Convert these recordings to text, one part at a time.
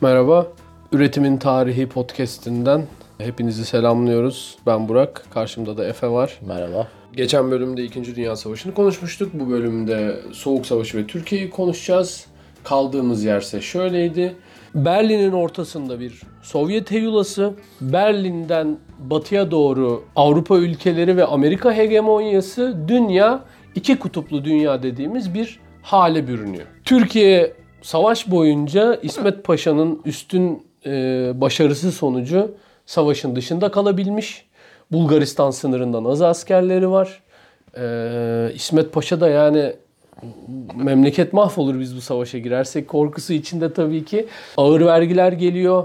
Merhaba, Üretimin Tarihi Podcast'inden hepinizi selamlıyoruz. Ben Burak, karşımda da Efe var. Merhaba. Geçen bölümde 2. Dünya Savaşı'nı konuşmuştuk. Bu bölümde Soğuk Savaşı ve Türkiye'yi konuşacağız. Kaldığımız yerse şöyleydi. Berlin'in ortasında bir Sovyet heyulası, Berlin'den batıya doğru Avrupa ülkeleri ve Amerika hegemonyası, dünya iki kutuplu dünya dediğimiz bir hale bürünüyor. Türkiye savaş boyunca İsmet Paşa'nın üstün başarısı sonucu savaşın dışında kalabilmiş. Bulgaristan sınırından az askerleri var. İsmet Paşa da yani memleket mahvolur biz bu savaşa girersek korkusu içinde tabii ki. Ağır vergiler geliyor.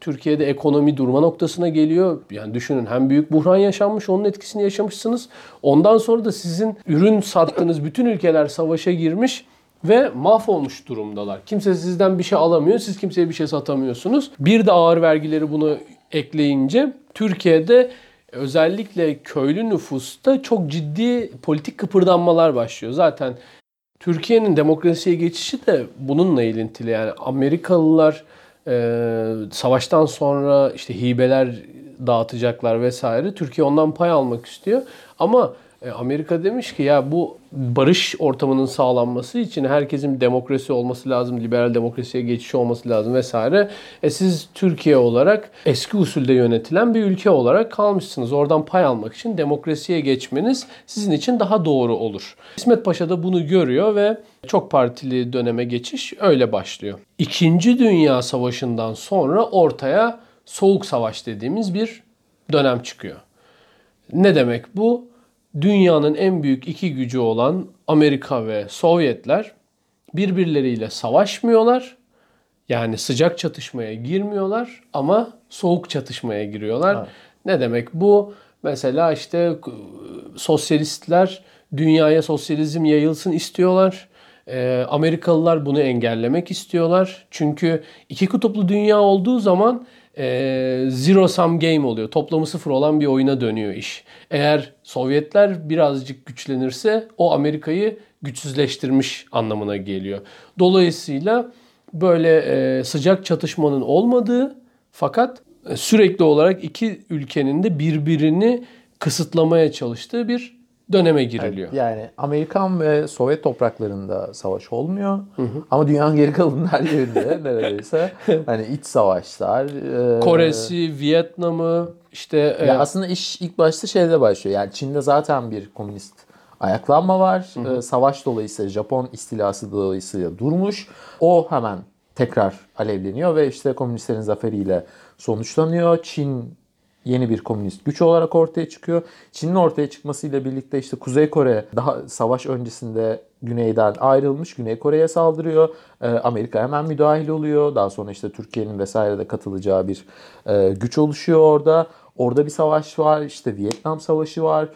Türkiye'de ekonomi durma noktasına geliyor. Yani düşünün, hem büyük buhran yaşanmış, onun etkisini yaşamışsınız. Ondan sonra da sizin ürün sattığınız bütün ülkeler savaşa girmiş ve mahvolmuş durumdalar. Kimse sizden bir şey alamıyor, siz kimseye bir şey satamıyorsunuz. Bir de ağır vergileri buna ekleyince Türkiye'de özellikle köylü nüfusta çok ciddi politik kıpırdanmalar başlıyor. Zaten Türkiye'nin demokrasiye geçişi de bununla ilintili. Yani Amerikalılar savaştan sonra işte hibeler dağıtacaklar vesaire. Türkiye ondan pay almak istiyor. Ama Amerika demiş ki ya bu barış ortamının sağlanması için herkesin demokrasi olması lazım, liberal demokrasiye geçiş olması lazım vesaire. Siz Türkiye olarak eski usulde yönetilen bir ülke olarak kalmışsınız. Oradan pay almak için demokrasiye geçmeniz sizin için daha doğru olur. İsmet Paşa da bunu görüyor ve çok partili döneme geçiş öyle başlıyor. İkinci Dünya Savaşı'ndan sonra ortaya Soğuk Savaş dediğimiz bir dönem çıkıyor. Ne demek bu? Dünyanın en büyük iki gücü olan Amerika ve Sovyetler birbirleriyle savaşmıyorlar. Yani sıcak çatışmaya girmiyorlar ama soğuk çatışmaya giriyorlar. Ha. Ne demek bu? Mesela işte sosyalistler dünyaya sosyalizm yayılsın istiyorlar. Amerikalılar bunu engellemek istiyorlar. Çünkü iki kutuplu dünya olduğu zaman zero sum game oluyor. Toplamı sıfır olan bir oyuna dönüyor iş. Eğer Sovyetler birazcık güçlenirse o Amerika'yı güçsüzleştirmiş anlamına geliyor. Dolayısıyla böyle sıcak çatışmanın olmadığı fakat sürekli olarak iki ülkenin de birbirini kısıtlamaya çalıştığı bir döneme giriliyor. Yani Amerikan ve Sovyet topraklarında savaş olmuyor. Hı hı. Ama dünyanın geri kalan her yerinde neredeyse hani iç savaşlar. Kore'si, Vietnam'ı işte. Ya aslında iş ilk başta şeyde başlıyor. Yani Çin'de zaten bir komünist ayaklanma var. Hı hı. Savaş dolayısıyla Japon istilası dolayısıyla durmuş. O hemen tekrar alevleniyor ve işte komünistlerin zaferiyle sonuçlanıyor. Çin yeni bir komünist güç olarak ortaya çıkıyor. Çin'in ortaya çıkmasıyla birlikte işte Kuzey Kore daha savaş öncesinde güneyden ayrılmış. Güney Kore'ye saldırıyor. Amerika hemen müdahil oluyor. Daha sonra işte Türkiye'nin vesaire de katılacağı bir güç oluşuyor orada. Orada bir savaş var. İşte Vietnam Savaşı var.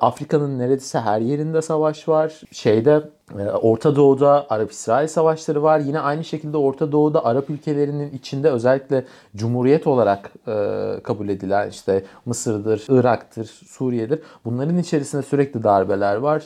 Afrika'nın neredeyse her yerinde savaş var. Orta Doğu'da Arap-İsrail savaşları var. Yine aynı şekilde Orta Doğu'da Arap ülkelerinin içinde özellikle Cumhuriyet olarak kabul edilen işte Mısır'dır, Irak'tır, Suriye'dir. Bunların içerisinde sürekli darbeler var.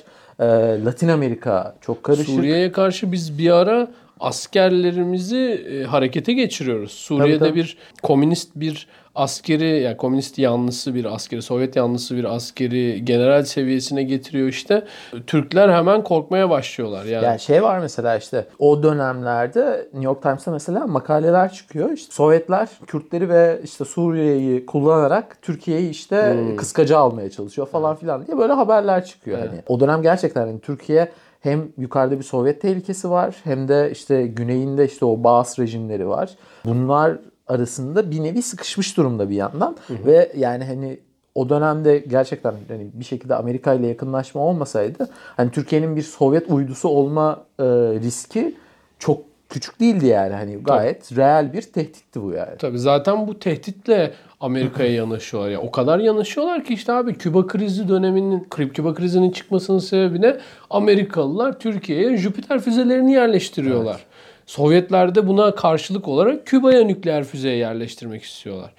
Latin Amerika çok karışık. Suriye'ye karşı biz bir ara askerlerimizi harekete geçiriyoruz. Suriye'de tabii. Bir komünist bir askeri, yani komünist yanlısı bir askeri, Sovyet yanlısı bir askeri general seviyesine getiriyor işte. Türkler hemen korkmaya başlıyorlar. Yani şey var mesela işte o dönemlerde New York Times'ta mesela makaleler çıkıyor. İşte Sovyetler Kürtleri ve işte Suriye'yi kullanarak Türkiye'yi işte kıskaca almaya çalışıyor falan filan diye böyle haberler çıkıyor. Evet. Yani o dönem gerçekten hani Türkiye hem yukarıda bir Sovyet tehlikesi var hem de işte güneyinde işte o Baas rejimleri var. Bunlar arasında bir nevi sıkışmış durumda bir yandan. Hı hı. Ve yani hani o dönemde gerçekten hani bir şekilde Amerika ile yakınlaşma olmasaydı hani Türkiye'nin bir Sovyet uydusu olma riski çok küçük değildi yani. Hani gayet reel bir tehditti bu yani. Tabii zaten bu tehditle Amerika'ya yanaşıyorlar. Ya o kadar yanaşıyorlar ki işte abi Küba krizinin çıkmasının sebebi ne? Amerikalılar Türkiye'ye Jupiter füzelerini yerleştiriyorlar. Evet. Sovyetler de buna karşılık olarak Küba'ya nükleer füzeyi yerleştirmek istiyorlar.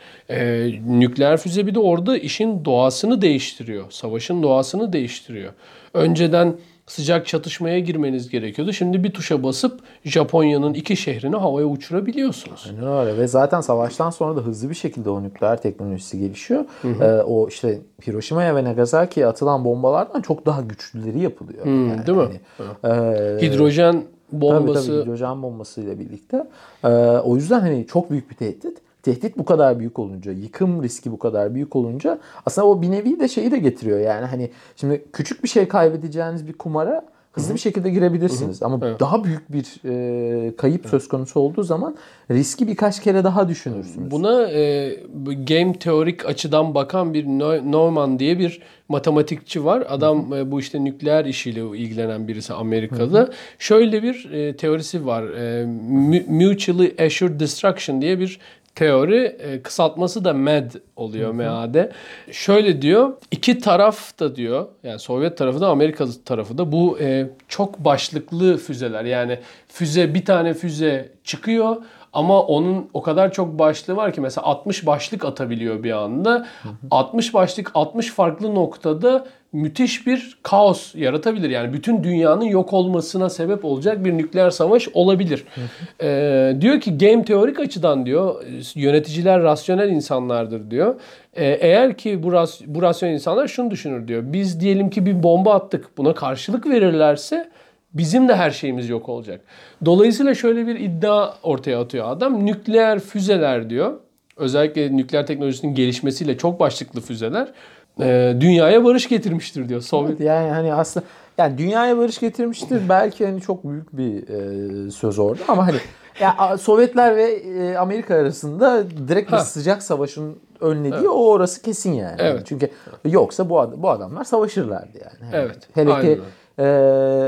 Nükleer füze bir de orada işin doğasını değiştiriyor. Savaşın doğasını değiştiriyor. Önceden sıcak çatışmaya girmeniz gerekiyordu. Şimdi bir tuşa basıp Japonya'nın iki şehrini havaya uçurabiliyorsunuz. Yani öyle. Ve zaten savaştan sonra da hızlı bir şekilde o nükleer teknolojisi gelişiyor. Hı hı. O işte Hiroşima'ya ve Nagasaki'ye atılan bombalardan çok daha güçlüleri yapılıyor. Hmm, yani, değil mi? Hani, hidrojen bombası. Tabii, hidrojen bombasıyla birlikte. O yüzden hani çok büyük bir tehdit. Tehdit bu kadar büyük olunca, yıkım riski bu kadar büyük olunca aslında o bir nevi de şeyi de getiriyor yani hani şimdi küçük bir şey kaybedeceğiniz bir kumara hızlı bir şekilde girebilirsiniz. Ama evet, daha büyük bir kayıp söz konusu olduğu zaman riski birkaç kere daha düşünürsünüz. Buna game teorik açıdan bakan bir Norman diye bir matematikçi var. Adam bu işte nükleer işiyle ilgilenen birisi Amerika'da. Şöyle bir teorisi var. Mutually Assured Destruction diye bir teori, kısaltması da MAD oluyor, MAD. Şöyle diyor, iki taraf da diyor, yani Sovyet tarafı da Amerika tarafı da bu çok başlıklı füzeler. Yani füze, bir tane füze çıkıyor ama onun o kadar çok başlığı var ki mesela 60 başlık atabiliyor bir anda. 60 başlık 60 farklı noktada müthiş bir kaos yaratabilir. Yani bütün dünyanın yok olmasına sebep olacak bir nükleer savaş olabilir. Diyor ki game teorik açıdan diyor yöneticiler rasyonel insanlardır diyor. Eğer ki bu rasyonel insanlar şunu düşünür diyor. Biz diyelim ki bir bomba attık, buna karşılık verirlerse bizim de her şeyimiz yok olacak. Dolayısıyla şöyle bir iddia ortaya atıyor adam. Nükleer füzeler diyor. Özellikle nükleer teknolojisinin gelişmesiyle çok başlıklı füzeler dünyaya barış getirmiştir diyor. Sovyet. Yani hani aslında yani dünyaya barış getirmiştir. Belki hani çok büyük bir söz orada ama hani ya Sovyetler ve Amerika arasında direkt bir sıcak savaşın önlediği o orası kesin yani. Evet. Çünkü yoksa bu adamlar savaşırlardı yani. Evet. Hele ki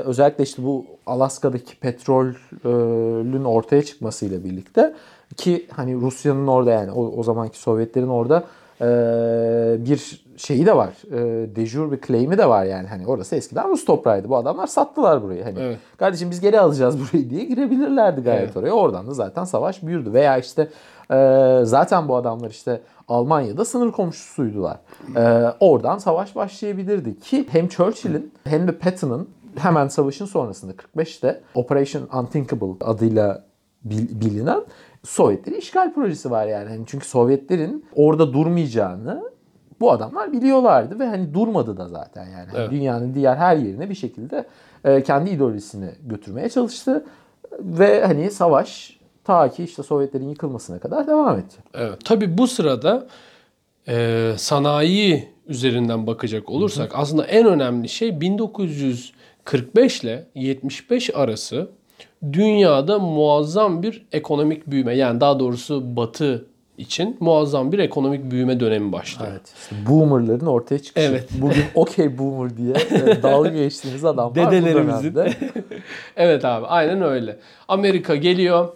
özellikle işte bu Alaska'daki petrolün ortaya çıkmasıyla birlikte ki hani Rusya'nın orada yani o zamanki Sovyetlerin orada bir şeyi de var. De jure bir claim'i de var yani. Hani orası eskiden Rus toprağıydı. Bu adamlar sattılar burayı. Hani kardeşim biz geri alacağız burayı diye girebilirlerdi gayet oraya. Oradan da zaten savaş büyürdü. Veya işte zaten bu adamlar işte Almanya'da sınır komşusuydular. Oradan savaş başlayabilirdi ki hem Churchill'in hem de Patton'ın hemen savaşın sonrasında 45'te Operation Unthinkable adıyla bilinen Sovyetlerin işgal projesi var yani. Hani çünkü Sovyetlerin orada durmayacağını bu adamlar biliyorlardı ve hani durmadı da zaten yani. Evet. Dünyanın diğer her yerine bir şekilde kendi ideolojisini götürmeye çalıştı ve hani savaş ta ki işte Sovyetlerin yıkılmasına kadar devam etti. Evet. Tabii bu sırada sanayi üzerinden bakacak olursak aslında en önemli şey 1945 ile 75 arası dünyada muazzam bir ekonomik büyüme, yani daha doğrusu Batı için muazzam bir ekonomik büyüme dönemi başlıyor. Evet. İşte boomerların ortaya çıkışı. Evet. Bugün okey boomer diye dalga geçtiğiniz adam var. Dedelerimizin. Evet abi, aynen öyle. Amerika geliyor.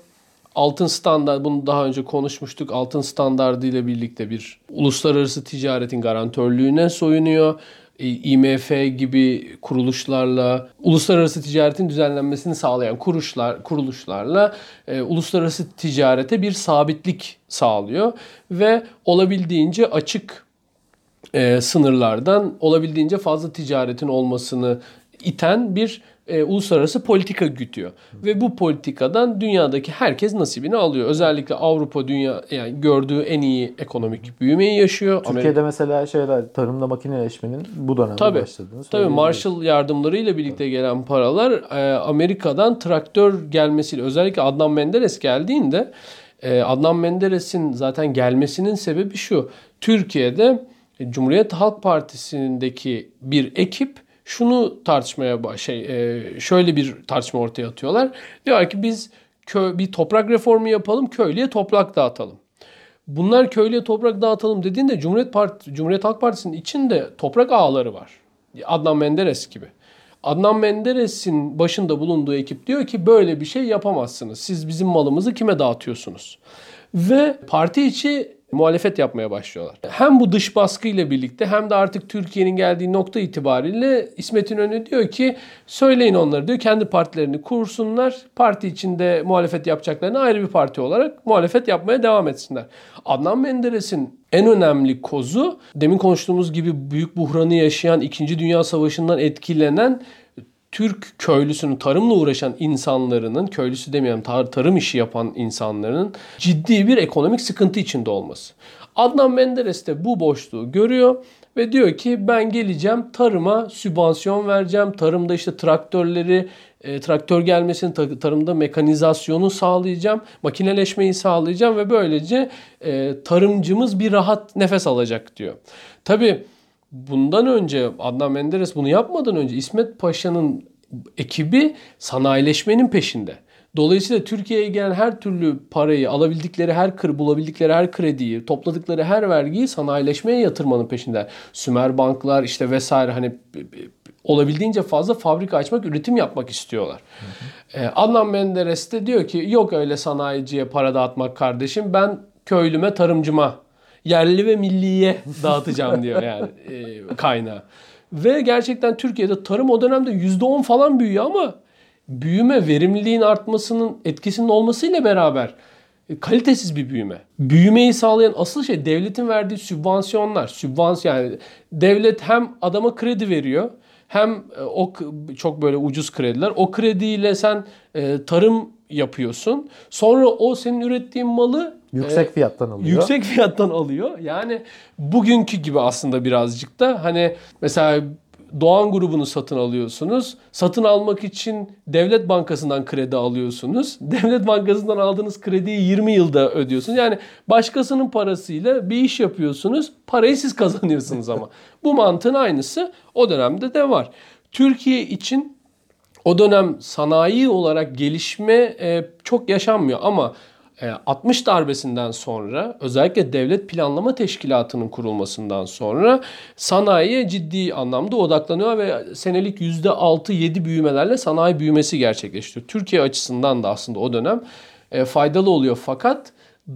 Altın standart, bunu daha önce konuşmuştuk. Altın standardı ile birlikte bir uluslararası ticaretin garantörlüğüne soyunuyor. IMF gibi kuruluşlarla, uluslararası ticaretin düzenlenmesini sağlayan kuruluşlarla uluslararası ticarete bir sabitlik sağlıyor ve olabildiğince açık sınırlardan olabildiğince fazla ticaretin olmasını iten bir uluslararası politika gütüyor. Ve bu politikadan dünyadaki herkes nasibini alıyor. Özellikle Avrupa dünya yani gördüğü en iyi ekonomik büyümeyi yaşıyor. Türkiye'de mesela şeyler, tarımda makineleşmenin bu dönemde başladığını söylüyoruz. Tabii Marshall yardımlarıyla birlikte gelen paralar Amerika'dan traktör gelmesiyle, özellikle Adnan Menderes geldiğinde Adnan Menderes'in zaten gelmesinin sebebi şu. Türkiye'de Cumhuriyet Halk Partisi'ndeki bir ekip şunu tartışmaya şöyle bir tartışma ortaya atıyorlar. Diyorlar ki biz bir toprak reformu yapalım, köylüye toprak dağıtalım. Bunlar köylüye toprak dağıtalım dediğinde Cumhuriyet Halk Partisi'nin içinde toprak ağaları var. Adnan Menderes gibi. Adnan Menderes'in başında bulunduğu ekip diyor ki böyle bir şey yapamazsınız. Siz bizim malımızı kime dağıtıyorsunuz? Ve parti içi muhalefet yapmaya başlıyorlar. Hem bu dış baskıyla birlikte hem de artık Türkiye'nin geldiği nokta itibariyle İsmet İnönü diyor ki söyleyin onları diyor, kendi partilerini kursunlar. Parti içinde muhalefet yapacaklarını ayrı bir parti olarak muhalefet yapmaya devam etsinler. Adnan Menderes'in en önemli kozu demin konuştuğumuz gibi büyük buhranı yaşayan 2. Dünya Savaşı'ndan etkilenen Türk köylüsünün, tarımla uğraşan insanların, köylüsü demeyelim, tarım işi yapan insanların ciddi bir ekonomik sıkıntı içinde olması. Adnan Menderes de bu boşluğu görüyor ve diyor ki ben geleceğim, tarıma sübvansiyon vereceğim. Tarımda işte traktörleri, traktör gelmesini, tarımda mekanizasyonu sağlayacağım, makineleşmeyi sağlayacağım ve böylece tarımcımız bir rahat nefes alacak diyor. Tabii bundan önce Adnan Menderes bunu yapmadan önce İsmet Paşa'nın ekibi sanayileşmenin peşinde. Dolayısıyla Türkiye'ye gelen her türlü parayı, alabildikleri her bulabildikleri her krediyi, topladıkları her vergiyi sanayileşmeye yatırmanın peşinde. Sümer banklar işte vesaire, hani olabildiğince fazla fabrika açmak, üretim yapmak istiyorlar. Adnan Menderes de diyor ki yok öyle sanayiciye para dağıtmak kardeşim, ben köylüme, tarımcıma, yerli ve milliye dağıtacağım diyor yani kaynağı. Ve gerçekten Türkiye'de tarım o dönemde %10 falan büyüyor ama büyüme verimliliğin artmasının etkisinin olmasıyla beraber kalitesiz bir büyüme. Büyümeyi sağlayan asıl şey devletin verdiği sübvansiyonlar. Yani devlet hem adama kredi veriyor, hem o çok böyle ucuz krediler. O krediyle sen tarım yapıyorsun. Sonra o senin ürettiğin malı yüksek fiyattan alıyor. Yüksek fiyattan alıyor. Yani bugünkü gibi aslında birazcık da hani mesela Doğan grubunu satın alıyorsunuz. Satın almak için Devlet Bankası'ndan kredi alıyorsunuz. Devlet Bankası'ndan aldığınız krediyi 20 yılda ödüyorsunuz. Yani başkasının parasıyla bir iş yapıyorsunuz. Parayı siz kazanıyorsunuz ama. Bu mantığın aynısı o dönemde de var. Türkiye için o dönem sanayi olarak gelişme çok yaşanmıyor ama 60 darbesinden sonra, özellikle Devlet Planlama Teşkilatı'nın kurulmasından sonra sanayiye ciddi anlamda odaklanıyor ve senelik %6-7 büyümelerle sanayi büyümesi gerçekleşiyor. Türkiye açısından da aslında o dönem faydalı oluyor fakat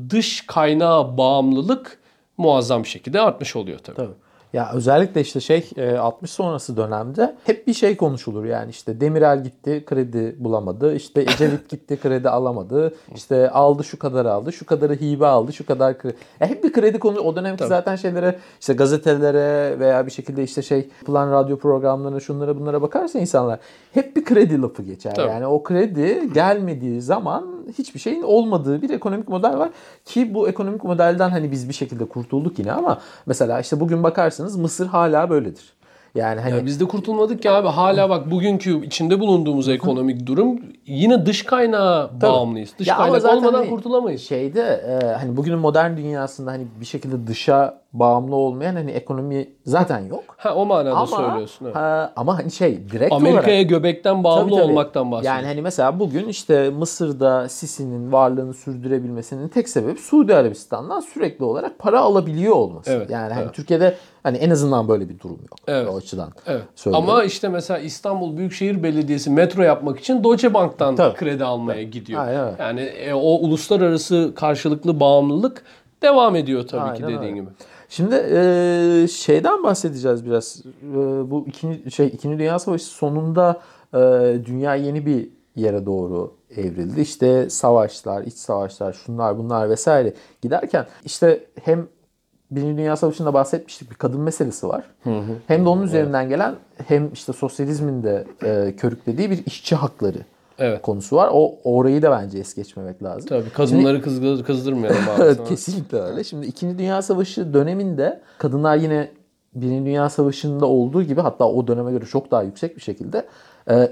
dış kaynağa bağımlılık muazzam şekilde artmış oluyor tabii. Tabii. Ya özellikle işte 60 sonrası dönemde hep bir şey konuşulur. Yani işte Demirel gitti, kredi bulamadı. İşte Ecevit gitti, kredi alamadı. İşte aldı, şu kadar aldı. Şu kadarı hibe aldı, şu kadar kredi. Ya hep bir kredi konu. O dönemki tabii zaten şeylere, işte gazetelere veya bir şekilde işte yapılan radyo programlarına, şunlara bunlara bakarsa insanlar hep bir kredi lafı geçer. Tabii. Yani o kredi gelmediği zaman hiçbir şeyin olmadığı bir ekonomik model var. Ki bu ekonomik modelden hani biz bir şekilde kurtulduk yine ama mesela işte bugün bakarsınız Mısır hala böyledir. Yani hani ya biz de kurtulmadık ya abi. Hala bak bugünkü içinde bulunduğumuz ekonomik durum yine dış kaynağa bağımlıyız. Dış kaynak olmadan hani kurtulamayız. Hani bugünün modern dünyasında hani bir şekilde dışa bağımlı olmayan hani ekonomi zaten yok. Ha, o manada söylüyorsun. Evet. Ama hani direkt Amerika'ya olarak göbekten bağımlı olmaktan bahsediyoruz. Yani hani mesela bugün işte Mısır'da Sisi'nin varlığını sürdürebilmesinin tek sebebi Suudi Arabistan'dan sürekli olarak para alabiliyor olması. Evet, yani hani Türkiye'de hani en azından böyle bir durum yok. Evet. O açıdan söylüyorum. Ama işte mesela İstanbul Büyükşehir Belediyesi metro yapmak için Deutsche Bank'tan kredi almaya gidiyor. Ha, yani o uluslararası karşılıklı bağımlılık devam ediyor tabii ki dediğin gibi. Şimdi şeyden bahsedeceğiz biraz. Bu İkinci Dünya Savaşı sonunda dünya yeni bir yere doğru evrildi. İşte savaşlar, iç savaşlar, şunlar bunlar vesaire giderken işte hem Birinci Dünya Savaşı'nda bahsetmiştik, bir kadın meselesi var. Hem de onun üzerinden gelen hem işte sosyalizmin de körüklediği bir işçi hakları konusu var. Orayı da bence es geçmemek lazım. Tabii kadınları kızdırmayalım. Kesinlikle öyle. Şimdi İkinci Dünya Savaşı döneminde kadınlar yine Birinci Dünya Savaşı'nda olduğu gibi, hatta o döneme göre çok daha yüksek bir şekilde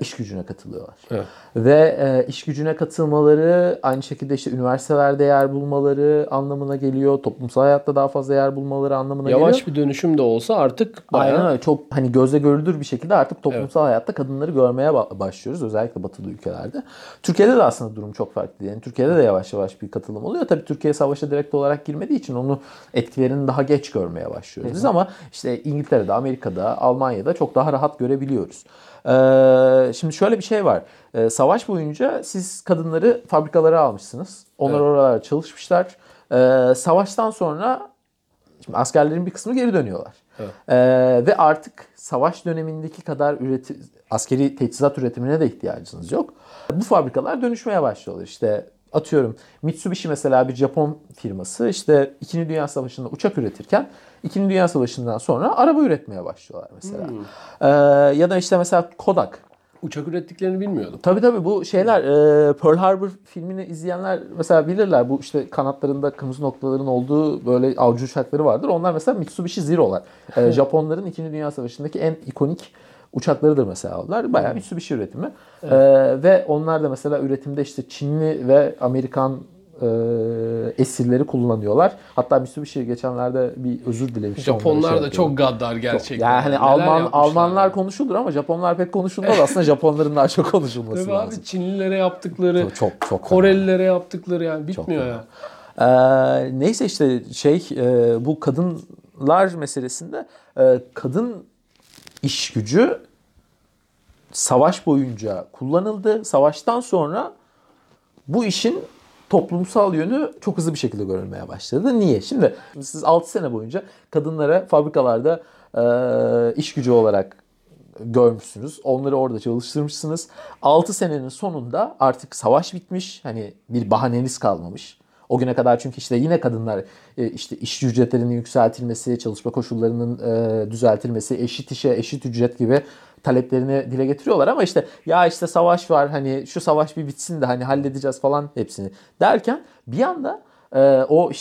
iş gücüne katılıyorlar. Evet. Ve iş gücüne katılmaları aynı şekilde işte üniversitelerde yer bulmaları anlamına geliyor. Toplumsal hayatta daha fazla yer bulmaları anlamına geliyor. Yavaş bir dönüşüm de olsa artık bayağı çok hani gözle görülür bir şekilde artık toplumsal hayatta kadınları görmeye başlıyoruz. Özellikle batılı ülkelerde. Türkiye'de de aslında durum çok farklı. Yani Türkiye'de de yavaş yavaş bir katılım oluyor. Tabii Türkiye savaşa direkt olarak girmediği için onu etkilerini daha geç görmeye başlıyoruz. Biz ama işte İngiltere'de, Amerika'da, Almanya'da çok daha rahat görebiliyoruz. Şimdi şöyle bir şey var. Savaş boyunca siz kadınları fabrikalara almışsınız. Onlar oralara çalışmışlar. Savaştan sonra şimdi askerlerin bir kısmı geri dönüyorlar. Ve artık savaş dönemindeki kadar askeri teçhizat üretimine de ihtiyacınız yok. Bu fabrikalar dönüşmeye başlıyorlar. İşte atıyorum Mitsubishi mesela bir Japon firması işte 2. Dünya Savaşı'nda uçak üretirken 2. Dünya Savaşı'ndan sonra araba üretmeye başlıyorlar mesela. Ya da işte mesela Kodak uçak ürettiklerini bilmiyordum. Tabii bu şeyler Pearl Harbor filmini izleyenler mesela bilirler. Bu işte kanatlarında kırmızı noktaların olduğu böyle avcı uçakları vardır. Onlar mesela Mitsubishi Zero'lar. Japonların 2. Dünya Savaşı'ndaki en ikonik uçaklarıdır mesela onlar. Bayağı Mitsubishi üretimi. Evet. Ve onlar da mesela üretimde işte Çinli ve Amerikan esirleri kullanıyorlar. Hatta Mitsubishi geçenlerde bir özür dilemiş. Japonlar da çok gaddar gerçekten. Yani hani Almanlar konuşulur ama Japonlar pek konuşulmaz. Aslında Japonların daha çok konuşulması lazım. Tabii abi, Çinlilere yaptıkları, çok Korelilere yaptıkları yani bitmiyor ya. Neyse işte bu kadınlar meselesinde kadın iş gücü savaş boyunca kullanıldı. Savaştan sonra bu işin toplumsal yönü çok hızlı bir şekilde görülmeye başladı. Niye? Şimdi siz 6 sene boyunca kadınlara fabrikalarda iş gücü olarak görmüşsünüz. Onları orada çalıştırmışsınız. 6 senenin sonunda artık savaş bitmiş. Hani bir bahaneniz kalmamış. O güne kadar çünkü işte yine kadınlar işte iş ücretlerinin yükseltilmesi, çalışma koşullarının düzeltilmesi, eşit işe, eşit ücret gibi taleplerini dile getiriyorlar ama işte savaş var, hani şu savaş bir bitsin de hani halledeceğiz falan hepsini derken bir anda o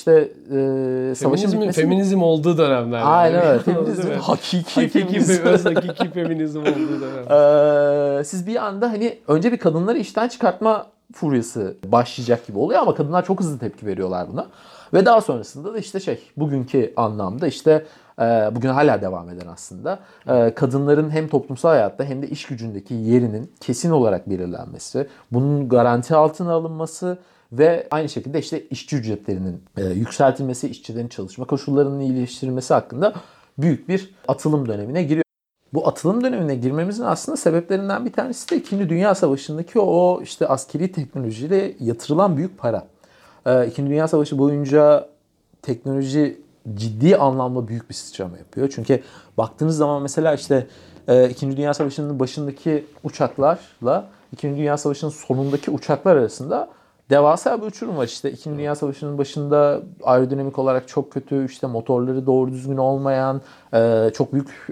savaşın bitmesi... Feminizm olduğu dönemler. Aynen öyle. Feminizm, hakiki feminizm olduğu dönemler. Siz bir anda hani önce bir kadınları işten çıkartma furyası başlayacak gibi oluyor ama kadınlar çok hızlı tepki veriyorlar buna. Ve daha sonrasında da bugünkü anlamda bugün hala devam eden aslında kadınların hem toplumsal hayatta hem de iş gücündeki yerinin kesin olarak belirlenmesi, bunun garanti altına alınması ve aynı şekilde işçi ücretlerinin yükseltilmesi, işçilerin çalışma koşullarının iyileştirilmesi hakkında büyük bir atılım dönemine giriyor. Bu atılım dönemine girmemizin aslında sebeplerinden bir tanesi de 2. Dünya Savaşı'ndaki o askeri teknolojiyle yatırılan büyük para. 2. Dünya Savaşı boyunca teknoloji ciddi anlamda büyük bir sıçrama yapıyor. Çünkü baktığınız zaman mesela 2. Dünya Savaşı'nın başındaki uçaklarla 2. Dünya Savaşı'nın sonundaki uçaklar arasında devasa bir uçurum var. 2. Dünya Savaşı'nın başında aerodinamik olarak çok kötü, motorları doğru düzgün olmayan, çok büyük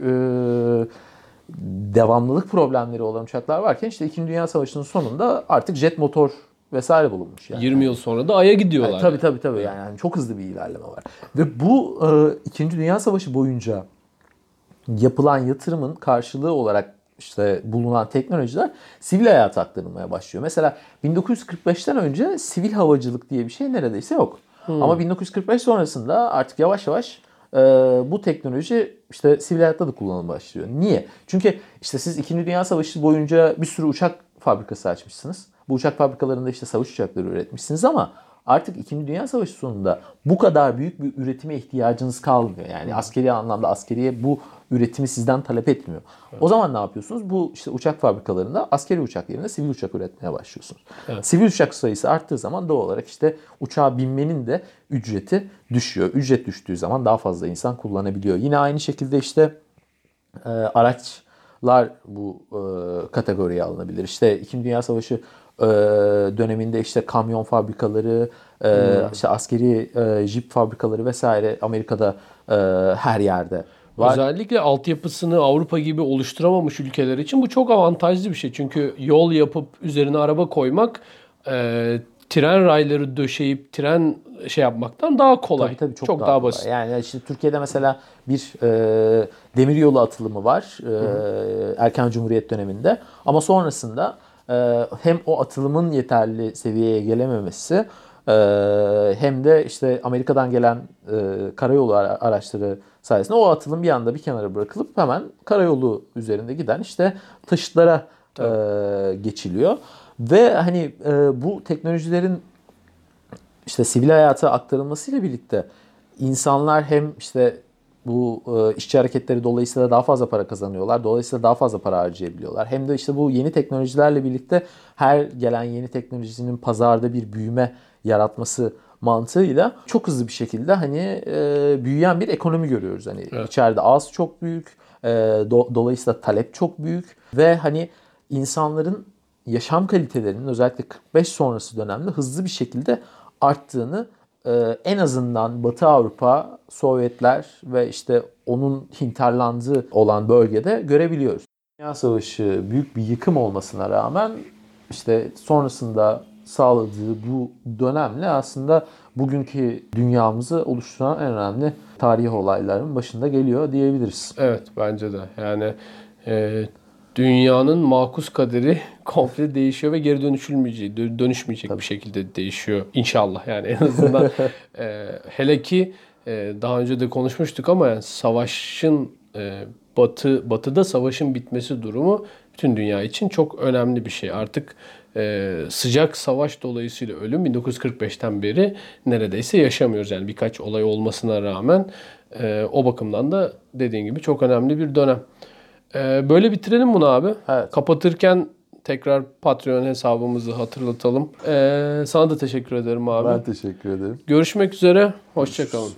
devamlılık problemleri olan uçaklar varken 2. Dünya Savaşı'nın sonunda artık jet motor vesaire bulunmuş. Yani. 20 yıl sonra da Ay'a gidiyorlar. Yani, tabii yani çok hızlı bir ilerleme var. Ve bu 2. Dünya Savaşı boyunca yapılan yatırımın karşılığı olarak bulunan teknolojiler sivil hayata aktarılmaya başlıyor. Mesela 1945'ten önce sivil havacılık diye bir şey neredeyse yok. Ama 1945 sonrasında artık yavaş yavaş bu teknoloji sivil hayatta da kullanılmaya başlıyor. Niye? Çünkü siz 2. Dünya Savaşı boyunca bir sürü uçak fabrikası açmışsınız. Bu uçak fabrikalarında savaş uçakları üretmişsiniz ama artık 2. Dünya Savaşı sonunda bu kadar büyük bir üretime ihtiyacınız kalmıyor. Yani askeri anlamda askeriye bu üretimi sizden talep etmiyor. Evet. O zaman ne yapıyorsunuz? Bu uçak fabrikalarında askeri uçak yerine sivil uçak üretmeye başlıyorsunuz. Evet. Sivil uçak sayısı arttığı zaman doğal olarak uçağa binmenin de ücreti düşüyor. Ücret düştüğü zaman daha fazla insan kullanabiliyor. Yine aynı şekilde araçlar bu kategoriye alınabilir. 2. Dünya Savaşı döneminde kamyon fabrikaları, askeri jip fabrikaları vesaire Amerika'da her yerde var. Özellikle altyapısını Avrupa gibi oluşturamamış ülkeler için bu çok avantajlı bir şey. Çünkü yol yapıp üzerine araba koymak tren rayları döşeyip tren yapmaktan daha kolay. Tabii, çok daha basit. Yani Türkiye'de mesela bir demiryolu atılımı var erken Cumhuriyet döneminde ama sonrasında hem o atılımın yeterli seviyeye gelememesi hem de Amerika'dan gelen karayolu araçları sayesinde o atılım bir anda bir kenara bırakılıp hemen karayolu üzerinde giden taşıtlara geçiliyor. Ve hani bu teknolojilerin sivil hayata aktarılmasıyla birlikte insanlar hem bu işçi hareketleri dolayısıyla daha fazla para kazanıyorlar. Dolayısıyla daha fazla para harcayabiliyorlar. Hem de bu yeni teknolojilerle birlikte her gelen yeni teknolojinin pazarda bir büyüme yaratması mantığıyla çok hızlı bir şekilde büyüyen bir ekonomi görüyoruz. Evet. İçeride arz çok büyük. Dolayısıyla talep çok büyük ve insanların yaşam kalitelerinin özellikle 45 sonrası dönemde hızlı bir şekilde arttığını en azından Batı Avrupa, Sovyetler ve onun hinterlandı olan bölgede görebiliyoruz. Dünya Savaşı büyük bir yıkım olmasına rağmen işte sonrasında sağladığı bu dönemle aslında bugünkü dünyamızı oluşturan en önemli tarihi olayların başında geliyor diyebiliriz. Evet, bence de. Yani dünyanın makus kaderi komple değişiyor ve geri dönüşmeyecek tabii bir şekilde değişiyor inşallah. Yani en azından hele ki daha önce de konuşmuştuk ama yani savaşın batıda savaşın bitmesi durumu bütün dünya için çok önemli bir şey. Artık sıcak savaş dolayısıyla ölüm 1945'ten beri neredeyse yaşamıyoruz. Yani birkaç olay olmasına rağmen o bakımdan da dediğin gibi çok önemli bir dönem. Böyle bitirelim bunu abi. Evet. Kapatırken tekrar Patreon hesabımızı hatırlatalım. Sana da teşekkür ederim abi. Ben teşekkür ederim. Görüşmek üzere. Hoşça kalın.